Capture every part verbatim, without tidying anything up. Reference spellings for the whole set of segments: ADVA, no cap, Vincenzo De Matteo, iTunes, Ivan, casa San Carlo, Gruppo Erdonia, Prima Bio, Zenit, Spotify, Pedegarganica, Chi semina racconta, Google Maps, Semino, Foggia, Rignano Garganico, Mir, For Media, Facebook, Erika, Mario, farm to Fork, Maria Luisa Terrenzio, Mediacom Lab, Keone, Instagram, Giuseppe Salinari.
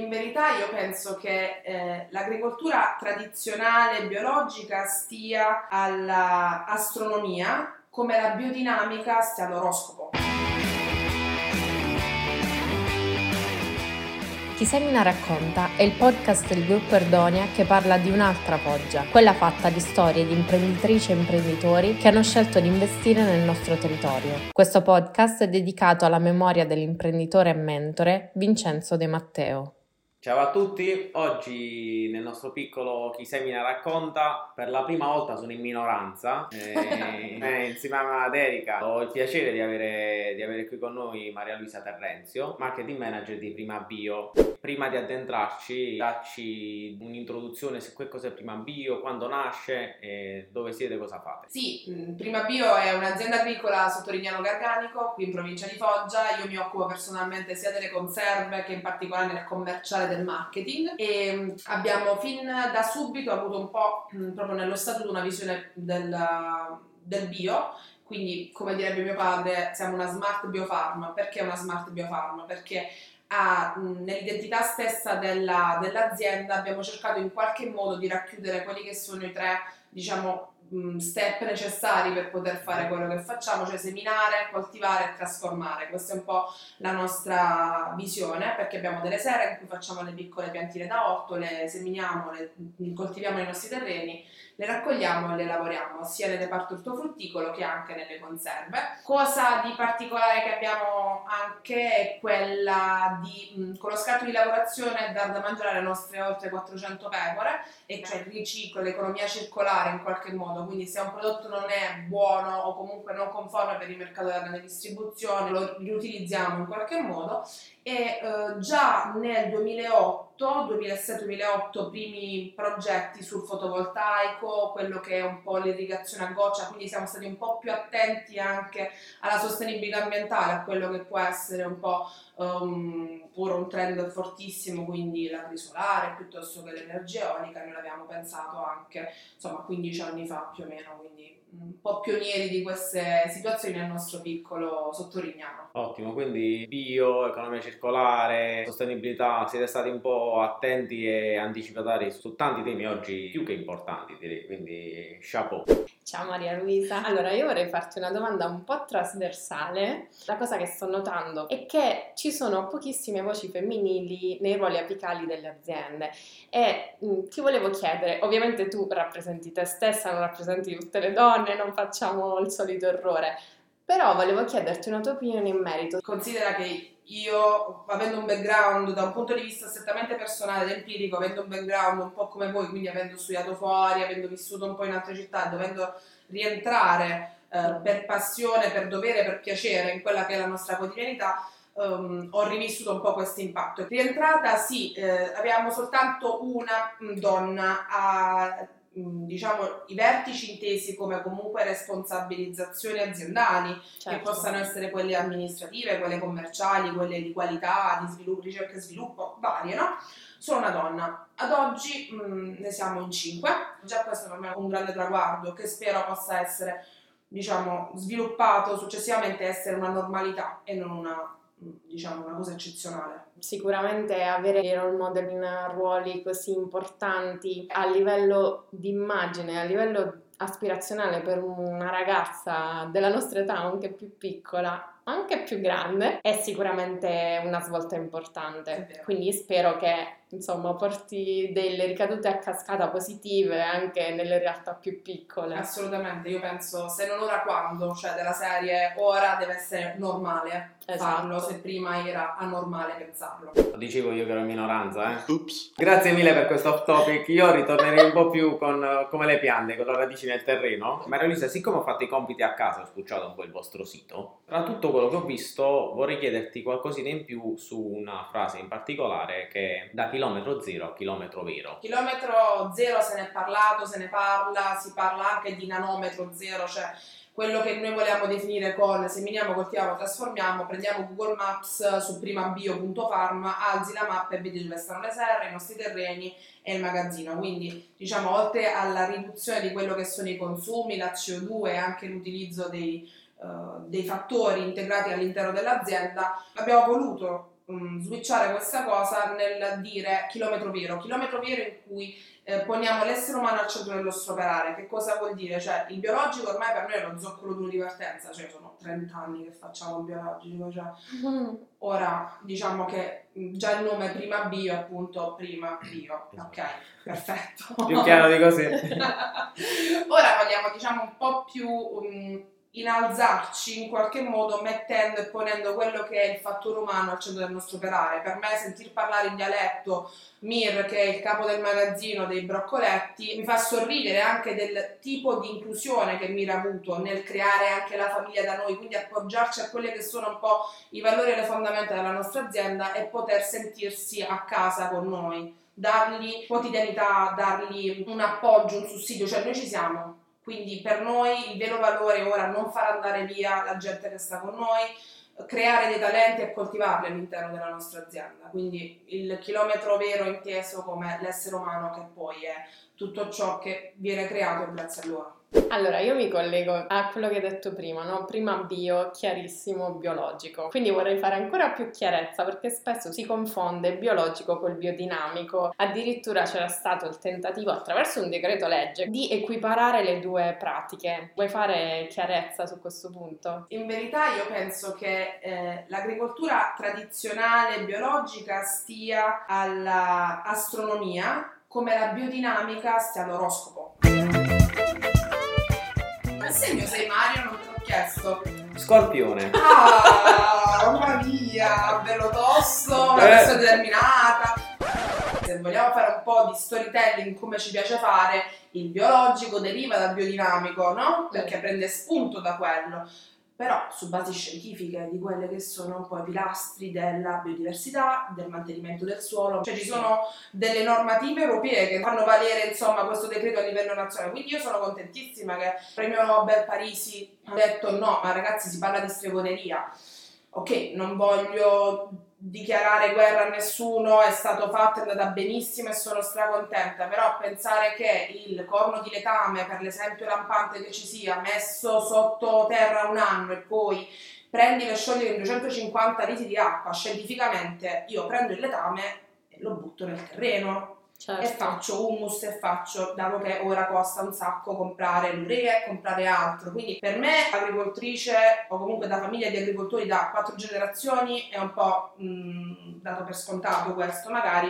In verità io penso che eh, l'agricoltura tradizionale biologica stia all'astronomia come la biodinamica stia all'oroscopo. Chi semina racconta è il podcast del Gruppo Erdonia che parla di un'altra Foggia, quella fatta di storie di imprenditrici e imprenditori che hanno scelto di investire nel nostro territorio. Questo podcast è dedicato alla memoria dell'imprenditore e mentore Vincenzo De Matteo. Ciao a tutti, oggi nel nostro piccolo Chi semina racconta per la prima volta sono in minoranza e, eh, insieme ad Erika ho il piacere di avere, di avere qui con noi Maria Luisa Terrenzio, marketing manager di Prima Bio. Prima di addentrarci, dacci un'introduzione su che cos'è Prima Bio, quando nasce, e dove siete, cosa fate. Sì, Prima Bio è un'azienda agricola sotto Rignano Garganico, qui in provincia di Foggia. Io mi occupo personalmente sia delle conserve che in particolare nel commerciale del marketing, e abbiamo fin da subito avuto un po' proprio nello statuto una visione del, del bio. Quindi, come direbbe mio padre, siamo una smart biofarm. Perché una smart biofarm? Perché a, nell'identità stessa della, dell'azienda abbiamo cercato in qualche modo di racchiudere quelli che sono i tre, diciamo, step necessari per poter fare quello che facciamo, cioè seminare, coltivare e trasformare. Questa è un po' la nostra visione, perché abbiamo delle sere in cui facciamo le piccole piantine da orto, le seminiamo, le coltiviamo nei nostri terreni, le raccogliamo e le lavoriamo sia nel reparto ortofrutticolo che anche nelle conserve. Cosa di particolare che abbiamo anche è quella di, con lo scatto di lavorazione, dar da mangiare alle nostre oltre quattrocento pecore, e cioè il riciclo, l'economia circolare in qualche modo. Quindi se un prodotto non è buono o comunque non conforme per il mercato della grande distribuzione, lo riutilizziamo in qualche modo. E eh, già nel duemilaotto, duemilasette duemilaotto primi progetti sul fotovoltaico, quello che è un po' l'irrigazione a goccia, quindi siamo stati un po' più attenti anche alla sostenibilità ambientale, a quello che può essere un po' um, pure un trend fortissimo, quindi la solare piuttosto che l'energia eolica. Noi l'abbiamo pensato anche, insomma, quindici anni fa più o meno, quindi un po' pionieri di queste situazioni nel nostro piccolo Sottorignano. Ottimo, quindi bio, economia circolare, sostenibilità, siete stati un po' attenti e anticipatari su tanti temi oggi più che importanti, direi, quindi chapeau. Ciao Maria Luisa, allora io vorrei farti una domanda un po' trasversale. La cosa che sto notando è che ci sono pochissime voci femminili nei ruoli apicali delle aziende, e mh, ti volevo chiedere, ovviamente tu rappresenti te stessa, non rappresenti tutte le donne, non facciamo il solito errore, però volevo chiederti una tua opinione in merito. Considera che io, avendo un background da un punto di vista strettamente personale ed empirico, avendo un background un po' come voi, quindi avendo studiato fuori, avendo vissuto un po' in altre città, dovendo rientrare eh, per passione, per dovere, per piacere in quella che è la nostra quotidianità, Um, ho rivissuto un po' questo impatto. Rientrata sì, eh, abbiamo soltanto una donna a, diciamo, i vertici intesi come comunque responsabilizzazioni aziendali, certo, che possano essere quelle amministrative, quelle commerciali, quelle di qualità, di sviluppo, ricerca e sviluppo, varie, no? Solo una donna. Ad oggi mh, ne siamo in cinque, già questo per me è un grande traguardo che spero possa essere, diciamo, sviluppato successivamente, essere una normalità e non una, diciamo, una cosa eccezionale. Sicuramente avere dei role model in ruoli così importanti a livello di immagine, a livello aspirazionale per una ragazza della nostra età, anche più piccola, anche più grande, è sicuramente una svolta importante. Quindi spero che, insomma, porti delle ricadute a cascata positive anche nelle realtà più piccole. Assolutamente, io penso, se non ora quando, cioè della serie ora deve essere normale, esatto, farlo, se prima era anormale pensarlo. Lo dicevo io che ero in minoranza, eh? Oops. Grazie mille per questo off topic. Io ritornerei un po' più con come le piante, con la radice nel terreno. Maria Luisa, siccome ho fatto i compiti a casa, ho scucciato un po' il vostro sito, tra tutto quello che ho visto vorrei chiederti qualcosina in più su una frase in particolare che da chi chilometro zero a chilometro vero. Chilometro zero se ne è parlato, se ne parla, si parla anche di nanometro zero, cioè quello che noi vogliamo definire con seminiamo, coltiviamo, trasformiamo. Prendiamo Google Maps su prima bio punto farm, alzi la mappa e vedi dove stanno le serre, i nostri terreni e il magazzino. Quindi, diciamo, oltre alla riduzione di quello che sono i consumi, la C O due e anche l'utilizzo dei, uh, dei fattori integrati all'interno dell'azienda, abbiamo voluto um, switchare questa cosa nel dire chilometro vero, chilometro vero in cui eh, poniamo l'essere umano al centro del nostro operare. Che cosa vuol dire? Cioè il biologico ormai per noi è lo zoccolo duro di partenza, cioè sono trent'anni che facciamo il biologico, cioè. Mm. Ora diciamo che già il nome Prima Bio, appunto, Prima Bio, ok, perfetto. Più chiaro di così. Ora vogliamo diciamo un po' più... Um, innalzarci in qualche modo mettendo e ponendo quello che è il fattore umano al centro del nostro operare. Per me sentir parlare in dialetto Mir, che è il capo del magazzino dei broccoletti, mi fa sorridere anche del tipo di inclusione che Mir ha avuto nel creare anche la famiglia da noi, quindi appoggiarci a quelle che sono un po' i valori e le fondamenta della nostra azienda e poter sentirsi a casa con noi, dargli quotidianità, dargli un appoggio, un sussidio, cioè noi ci siamo. Quindi per noi il vero valore ora è non far andare via la gente che sta con noi, creare dei talenti e coltivarli all'interno della nostra azienda. Quindi il chilometro vero inteso come l'essere umano che poi è tutto ciò che viene creato grazie a loro. Allora, io mi collego a quello che hai detto prima, no? Prima Bio, chiarissimo, biologico. Quindi vorrei fare ancora più chiarezza, perché spesso si confonde il biologico col biodinamico. Addirittura c'era stato il tentativo, attraverso un decreto legge, di equiparare le due pratiche. Vuoi fare chiarezza su questo punto? In verità io penso che eh, l'agricoltura tradizionale biologica stia all'astronomia come la biodinamica stia all'oroscopo. Segno sei Mario, non te l'ho chiesto. Scorpione. Ah, mamma mia, bello tosto, una persona determinata. Se vogliamo fare un po' di storytelling come ci piace fare, il biologico deriva dal biodinamico, no? Perché prende spunto da quello. Però su basi scientifiche di quelle che sono poi i pilastri della biodiversità, del mantenimento del suolo, cioè ci sono delle normative europee che fanno valere insomma questo decreto a livello nazionale, quindi io sono contentissima che il premio Nobel Parisi ha detto no, ma ragazzi si parla di stregoneria, ok, non voglio dichiarare guerra a nessuno, è stato fatto, è andata benissimo e sono stracontenta, però pensare che il corno di letame, per l'esempio lampante che ci sia, messo sotto terra un anno e poi prendi e sciogli in duecentocinquanta litri di acqua, scientificamente io prendo il letame e lo butto nel terreno. Certo. E faccio hummus e faccio, dato che ora costa un sacco comprare l'urea e comprare altro, quindi per me agricoltrice o comunque da famiglia di agricoltori da quattro generazioni è un po' mh, dato per scontato questo, magari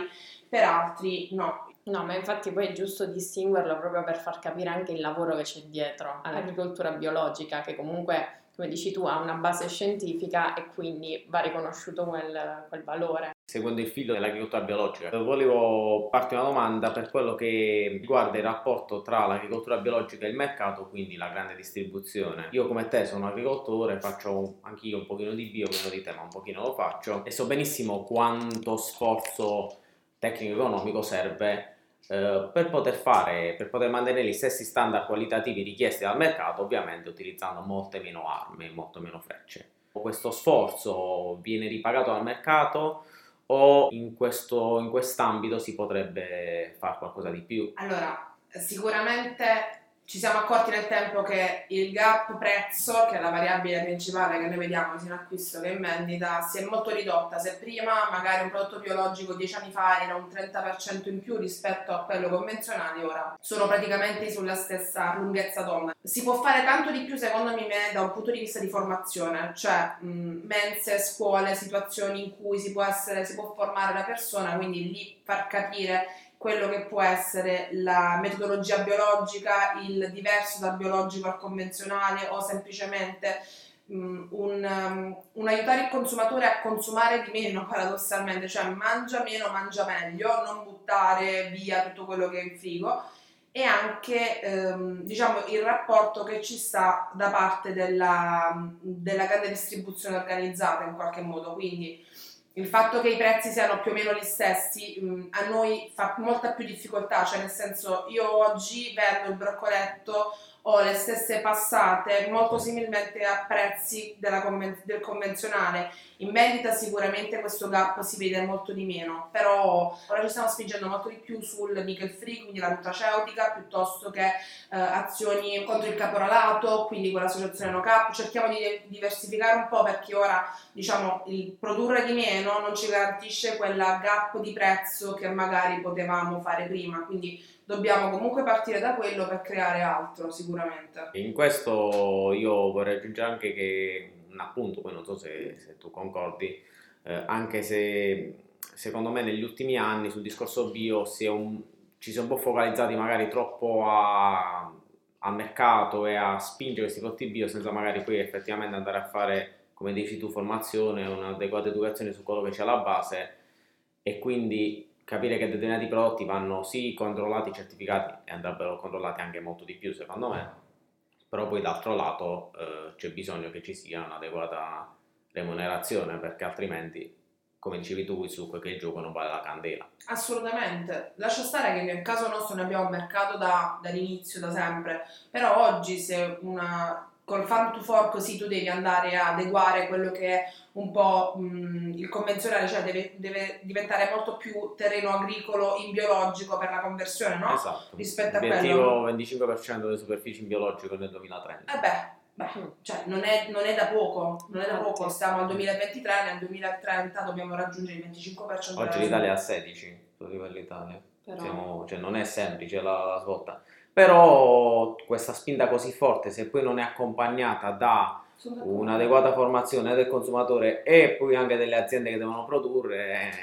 per altri no. No, ma infatti poi è giusto distinguerlo proprio per far capire anche il lavoro che c'è dietro all'agricoltura biologica, che comunque, come dici tu, ha una base scientifica e quindi va riconosciuto quel, quel valore. Seguendo il filo dell'agricoltura biologica, volevo farti una domanda per quello che riguarda il rapporto tra l'agricoltura biologica e il mercato, quindi la grande distribuzione. Io come te sono agricoltore, faccio anch'io un pochino di bio, meno di te, ma un pochino lo faccio, e so benissimo quanto sforzo tecnico-economico serve eh, per poter fare, per poter mantenere gli stessi standard qualitativi richiesti dal mercato, ovviamente utilizzando molte meno armi, molto meno frecce. Questo sforzo viene ripagato dal mercato o in questo in quest'ambito si potrebbe fare qualcosa di più? Allora, sicuramente ci siamo accorti nel tempo che il gap prezzo, che è la variabile principale che noi vediamo sia in acquisto che in vendita, si è molto ridotta. Se prima magari un prodotto biologico dieci anni fa era un trenta per cento in più rispetto a quello convenzionale, ora sono praticamente sulla stessa lunghezza d'onda. Si può fare tanto di più secondo me da un punto di vista di formazione, cioè mh, mense, scuole, situazioni in cui si può essere, si può formare la persona, quindi lì far capire quello che può essere la metodologia biologica, il diverso dal biologico al convenzionale, o semplicemente um, un, um, un aiutare il consumatore a consumare di meno, paradossalmente, cioè mangia meno, mangia meglio, non buttare via tutto quello che è in frigo, e anche ehm, diciamo il rapporto che ci sta da parte della, della grande distribuzione organizzata in qualche modo, quindi il fatto che i prezzi siano più o meno gli stessi mh, a noi fa molta più difficoltà, cioè nel senso io oggi vendo il broccoletto o le stesse passate molto similmente a prezzi della conven- del convenzionale. In vendita sicuramente questo gap si vede molto di meno, però ora ci stiamo spingendo molto di più sul nickel free, quindi la nutraceutica, piuttosto che eh, azioni contro il caporalato, quindi con l'associazione no cap. Cerchiamo di diversificare un po', perché ora diciamo il produrre di meno non ci garantisce quella gap di prezzo che magari potevamo fare prima, quindi dobbiamo comunque partire da quello per creare altro sicuramente. In questo io vorrei aggiungere anche che un appunto, poi non so se, se tu concordi, eh, anche se secondo me negli ultimi anni sul discorso bio si è un, ci si è un po' focalizzati magari troppo a, a mercato e a spingere questi prodotti bio senza magari poi effettivamente andare a fare, come dici tu, formazione, un'adeguata educazione su quello che c'è alla base, e quindi capire che determinati prodotti vanno sì controllati, certificati, e andrebbero controllati anche molto di più secondo me, però poi d'altro lato eh, c'è bisogno che ci sia un'adeguata remunerazione, perché altrimenti, come dicevi tu, il succo che il gioco non vale la candela. Assolutamente, lascia stare che nel caso nostro ne abbiamo un mercato da, dall'inizio, da sempre, però oggi se una... col farm to fork sì, tu devi andare a adeguare quello che è un po' mh, il convenzionale, cioè deve, deve diventare molto più terreno agricolo in biologico per la conversione, no? Esatto. Rispetto a quello... Obiettivo venticinque percento delle superfici in biologico nel duemilatrenta. Eh beh, beh cioè non è, non è da poco, non è da poco, siamo al duemilaventitré, nel duemilatrenta dobbiamo raggiungere il venticinque percento. Oggi l'Italia è a sedici, per l'Italia. Però... Siamo, cioè non è semplice la, la svolta. Però questa spinta così forte, se poi non è accompagnata da un'adeguata formazione del consumatore e poi anche delle aziende che devono produrre,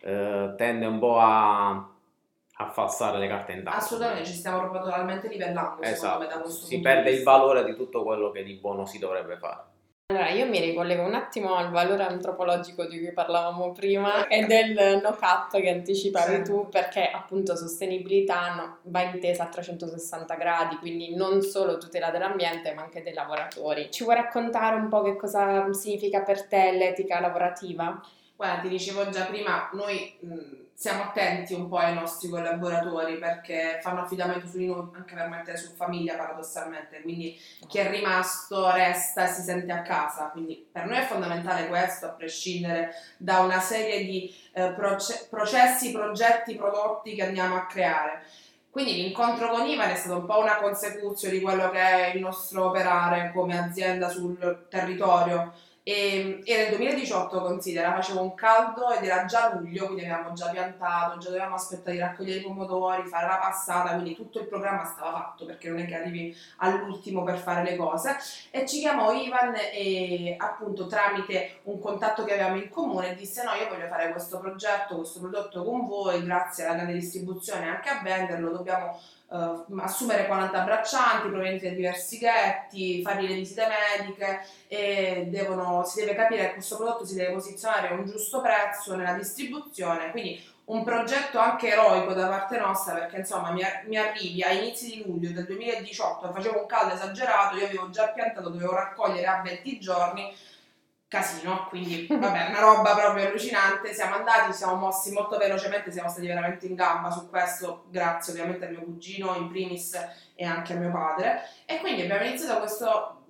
eh, tende un po' a, a falsare le carte in tasca. Assolutamente, ci stiamo proprio totalmente livellando. Esatto, me, da questo si perde il valore di tutto quello che di buono si dovrebbe fare. Allora, io mi ricollego un attimo al valore antropologico di cui parlavamo prima e del no cap che anticipavi sì. tu, perché appunto sostenibilità no, va intesa a trecentosessanta gradi, quindi non solo tutela dell'ambiente ma anche dei lavoratori. Ci vuoi raccontare un po' che cosa significa per te l'etica lavorativa? Guarda, ti dicevo già prima, noi mh, siamo attenti un po' ai nostri collaboratori perché fanno affidamento su di noi anche per mettere su famiglia paradossalmente, quindi chi è rimasto resta e si sente a casa, quindi per noi è fondamentale questo, a prescindere da una serie di eh, proce- processi, progetti, prodotti che andiamo a creare. Quindi l'incontro con Ivan è stato un po' una consecuzione di quello che è il nostro operare come azienda sul territorio. E, e nel duemiladiciotto, considera, facevo un caldo ed era già luglio, quindi avevamo già piantato, già dovevamo aspettare di raccogliere i pomodori, fare la passata, quindi tutto il programma stava fatto, perché non è che arrivi all'ultimo per fare le cose. E ci chiamò Ivan e appunto tramite un contatto che avevamo in comune disse: no, io voglio fare questo progetto, questo prodotto con voi, grazie alla grande distribuzione anche a venderlo, dobbiamo Uh, assumere quaranta braccianti provenienti da diversi ghetti, fargli le visite mediche e devono, si deve capire che questo prodotto si deve posizionare a un giusto prezzo nella distribuzione, quindi un progetto anche eroico da parte nostra, perché insomma mi, mi arrivi a inizi di luglio del duemiladiciotto, facevo un caldo esagerato, io avevo già piantato, dovevo raccogliere a venti giorni, casino, quindi vabbè, una roba proprio allucinante. Siamo andati, siamo mossi molto velocemente, siamo stati veramente in gamba su questo, grazie ovviamente a mio cugino in primis e anche a mio padre, e quindi abbiamo iniziato questo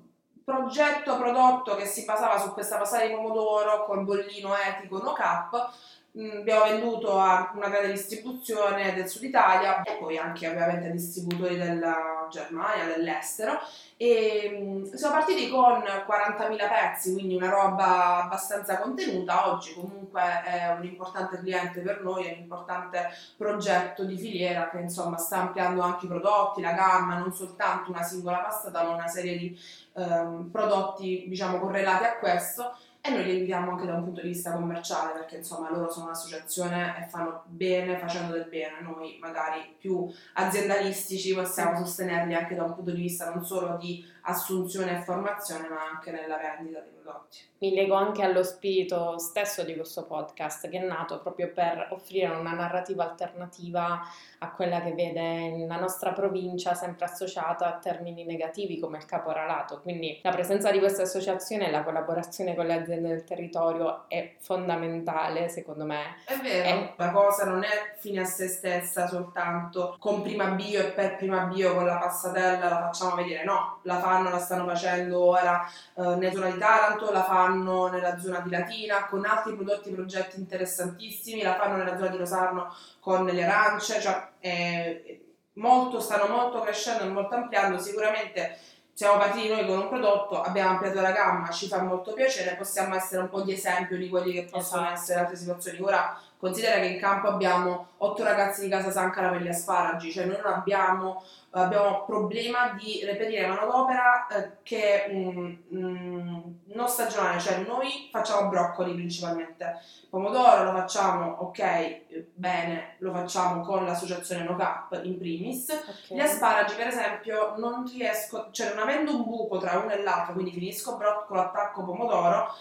progetto prodotto che si basava su questa passata di pomodoro col bollino etico no cap. Abbiamo venduto a una grande distribuzione del sud Italia e poi anche ovviamente a distributori della Germania, dell'estero, e siamo partiti con quarantamila pezzi, quindi una roba abbastanza contenuta. Oggi comunque è un importante cliente per noi, è un importante progetto di filiera che insomma sta ampliando anche i prodotti, la gamma, non soltanto una singola passata ma una serie di ehm, prodotti diciamo correlati a questo. E noi li aiutiamo anche da un punto di vista commerciale, perché insomma loro sono un'associazione e fanno bene facendo del bene, noi magari più aziendalistici possiamo sostenerli anche da un punto di vista non solo di assunzione e formazione ma anche nella vendita dei prodotti. Mi lego anche allo spirito stesso di questo podcast, che è nato proprio per offrire una narrativa alternativa a quella che vede la nostra provincia sempre associata a termini negativi come il caporalato, quindi la presenza di questa associazione e la collaborazione con le aziende del territorio è fondamentale, secondo me. È vero, è... la cosa non è fine a se stessa soltanto con Prima Bio e per Prima Bio con la passatella la facciamo vedere, no, la fanno, la stanno facendo ora eh, nella zona di Taranto, la fanno nella zona di Latina con altri prodotti e progetti interessantissimi, la fanno nella zona di Rosarno con le arance, cioè eh, molto, stanno molto crescendo e molto ampliando. Sicuramente siamo partiti noi con un prodotto, abbiamo ampliato la gamma, ci fa molto piacere, possiamo essere un po' di esempio di quelli che possono esatto. essere altre situazioni. Ora considera che in campo abbiamo otto ragazzi di casa San Carlo per gli asparagi, cioè noi non abbiamo abbiamo problema di reperire manodopera eh, che mh, mh, non stagionale, cioè noi facciamo broccoli principalmente, pomodoro lo facciamo ok bene, lo facciamo con l'associazione No Cap in primis, okay. Gli asparagi per esempio non riesco, cioè non avendo un buco tra uno e l'altro, quindi finisco broccolo, attacco pomodoro,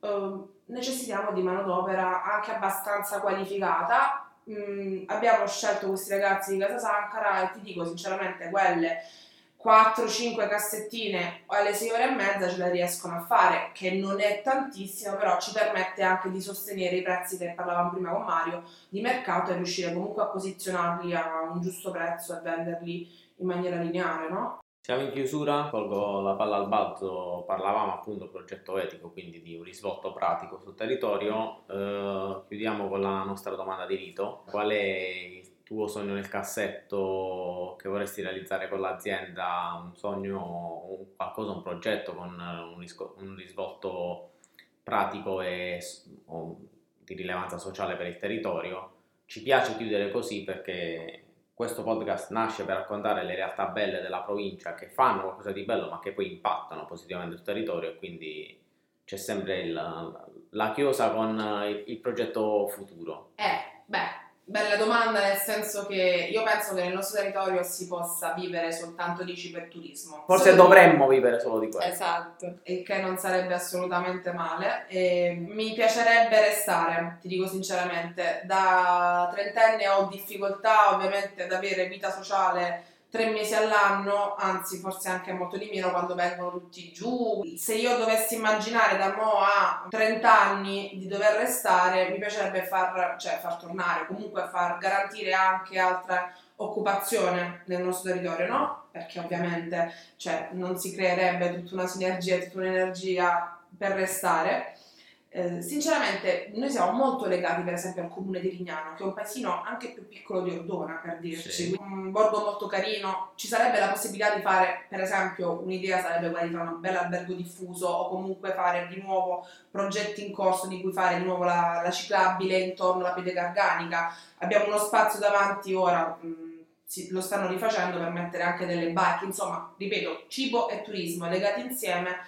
eh, necessitiamo di manodopera anche abbastanza qualificata. Mm, abbiamo scelto questi ragazzi di casa Sancara e ti dico sinceramente quelle quattro cinque cassettine alle sei ore e mezza ce le riescono a fare, che non è tantissimo, però ci permette anche di sostenere i prezzi che parlavamo prima con Mario di mercato e riuscire comunque a posizionarli a un giusto prezzo e venderli in maniera lineare, no? Siamo in chiusura, colgo la palla al balzo, parlavamo appunto progetto etico, quindi di un risvolto pratico sul territorio, eh, chiudiamo con la nostra domanda di rito, qual è il tuo sogno nel cassetto che vorresti realizzare con l'azienda, un sogno, un, qualcosa, un progetto con un, risco, un risvolto pratico e o, di rilevanza sociale per il territorio? Ci piace chiudere così perché... questo podcast nasce per raccontare le realtà belle della provincia che fanno qualcosa di bello ma che poi impattano positivamente sul territorio, e quindi c'è sempre il, la chiosa con il, il progetto futuro. Eh, beh, bella domanda, nel senso che io penso che nel nostro territorio si possa vivere soltanto dici per turismo. Forse solo dovremmo di... vivere solo di quello. Esatto, e che non sarebbe assolutamente male. E mi piacerebbe restare, ti dico sinceramente, da trentenne ho difficoltà ovviamente ad avere vita sociale tre mesi all'anno, anzi forse anche molto di meno quando vengono tutti giù. Se io dovessi immaginare da mo' a trenta anni di dover restare, mi piacerebbe far, cioè, far tornare, comunque far garantire anche altra occupazione nel nostro territorio, no? Perché ovviamente cioè, non si creerebbe tutta una sinergia, tutta un'energia per restare. Eh, sinceramente noi siamo molto legati per esempio al comune di Rignano, che è un paesino anche più piccolo di Ordona, per dirci, sì. Un borgo molto carino, ci sarebbe la possibilità di fare, per esempio un'idea sarebbe quella di fare un bel albergo diffuso o comunque fare di nuovo progetti in corso di cui fare di nuovo la, la ciclabile intorno alla Pedegarganica. Abbiamo uno spazio davanti ora, mh, si, lo stanno rifacendo per mettere anche delle barche, insomma ripeto, cibo e turismo legati insieme.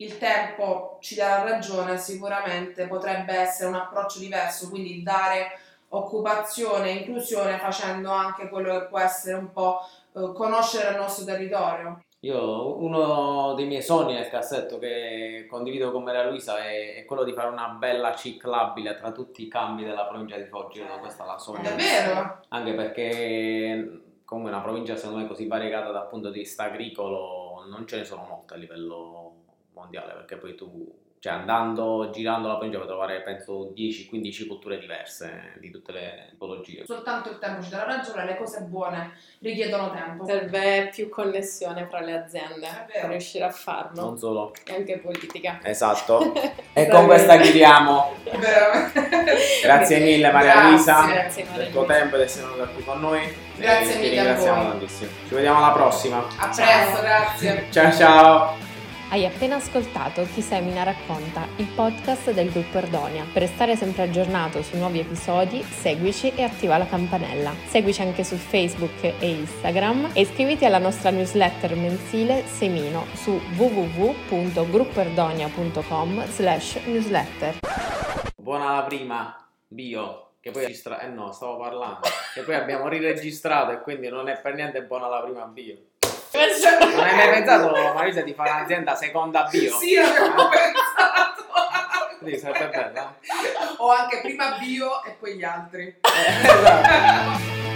Il tempo ci darà ragione, sicuramente potrebbe essere un approccio diverso, quindi dare occupazione e inclusione facendo anche quello che può essere un po' eh, conoscere il nostro territorio. Io uno dei miei sogni nel cassetto che condivido con Maria Luisa è, è quello di fare una bella ciclabile tra tutti i campi della provincia di Foggia, no? Questa è la sogna. Davvero? Anche perché comunque una provincia secondo me così variegata dal punto di vista agricolo non ce ne sono molte a livello mondiale, perché poi tu, cioè andando, girando la provincia puoi trovare penso dieci quindici culture diverse di tutte le tipologie. Soltanto il tempo ci darà ragione, le cose buone richiedono tempo. Serve più connessione fra le aziende per riuscire a farlo. Non solo. E anche politica. Esatto. E con questa chiudiamo. Grazie mille Maria Luisa del tuo tempo ed essere venuta qui con noi. Grazie mille. Ti ringraziamo tantissimo. Ci vediamo alla prossima. A presto, grazie. Ciao ciao. Hai appena ascoltato Chi semina racconta, il podcast del Gruppo Erdonia. Per stare sempre aggiornato su nuovi episodi, seguici e attiva la campanella. Seguici anche su Facebook e Instagram e iscriviti alla nostra newsletter mensile Semino su w w w punto gruppo erdonia punto com slash newsletter. Buona la prima, bio. Che poi registra... Eh no, stavo parlando. Che poi abbiamo riregistrato e quindi non è per niente buona la prima bio. Non hai mai pensato, Marisa, di fare un'azienda seconda bio? Sì, avevo pensato. Quindi sarebbe bella. O anche prima bio e poi gli altri. Eh, esatto.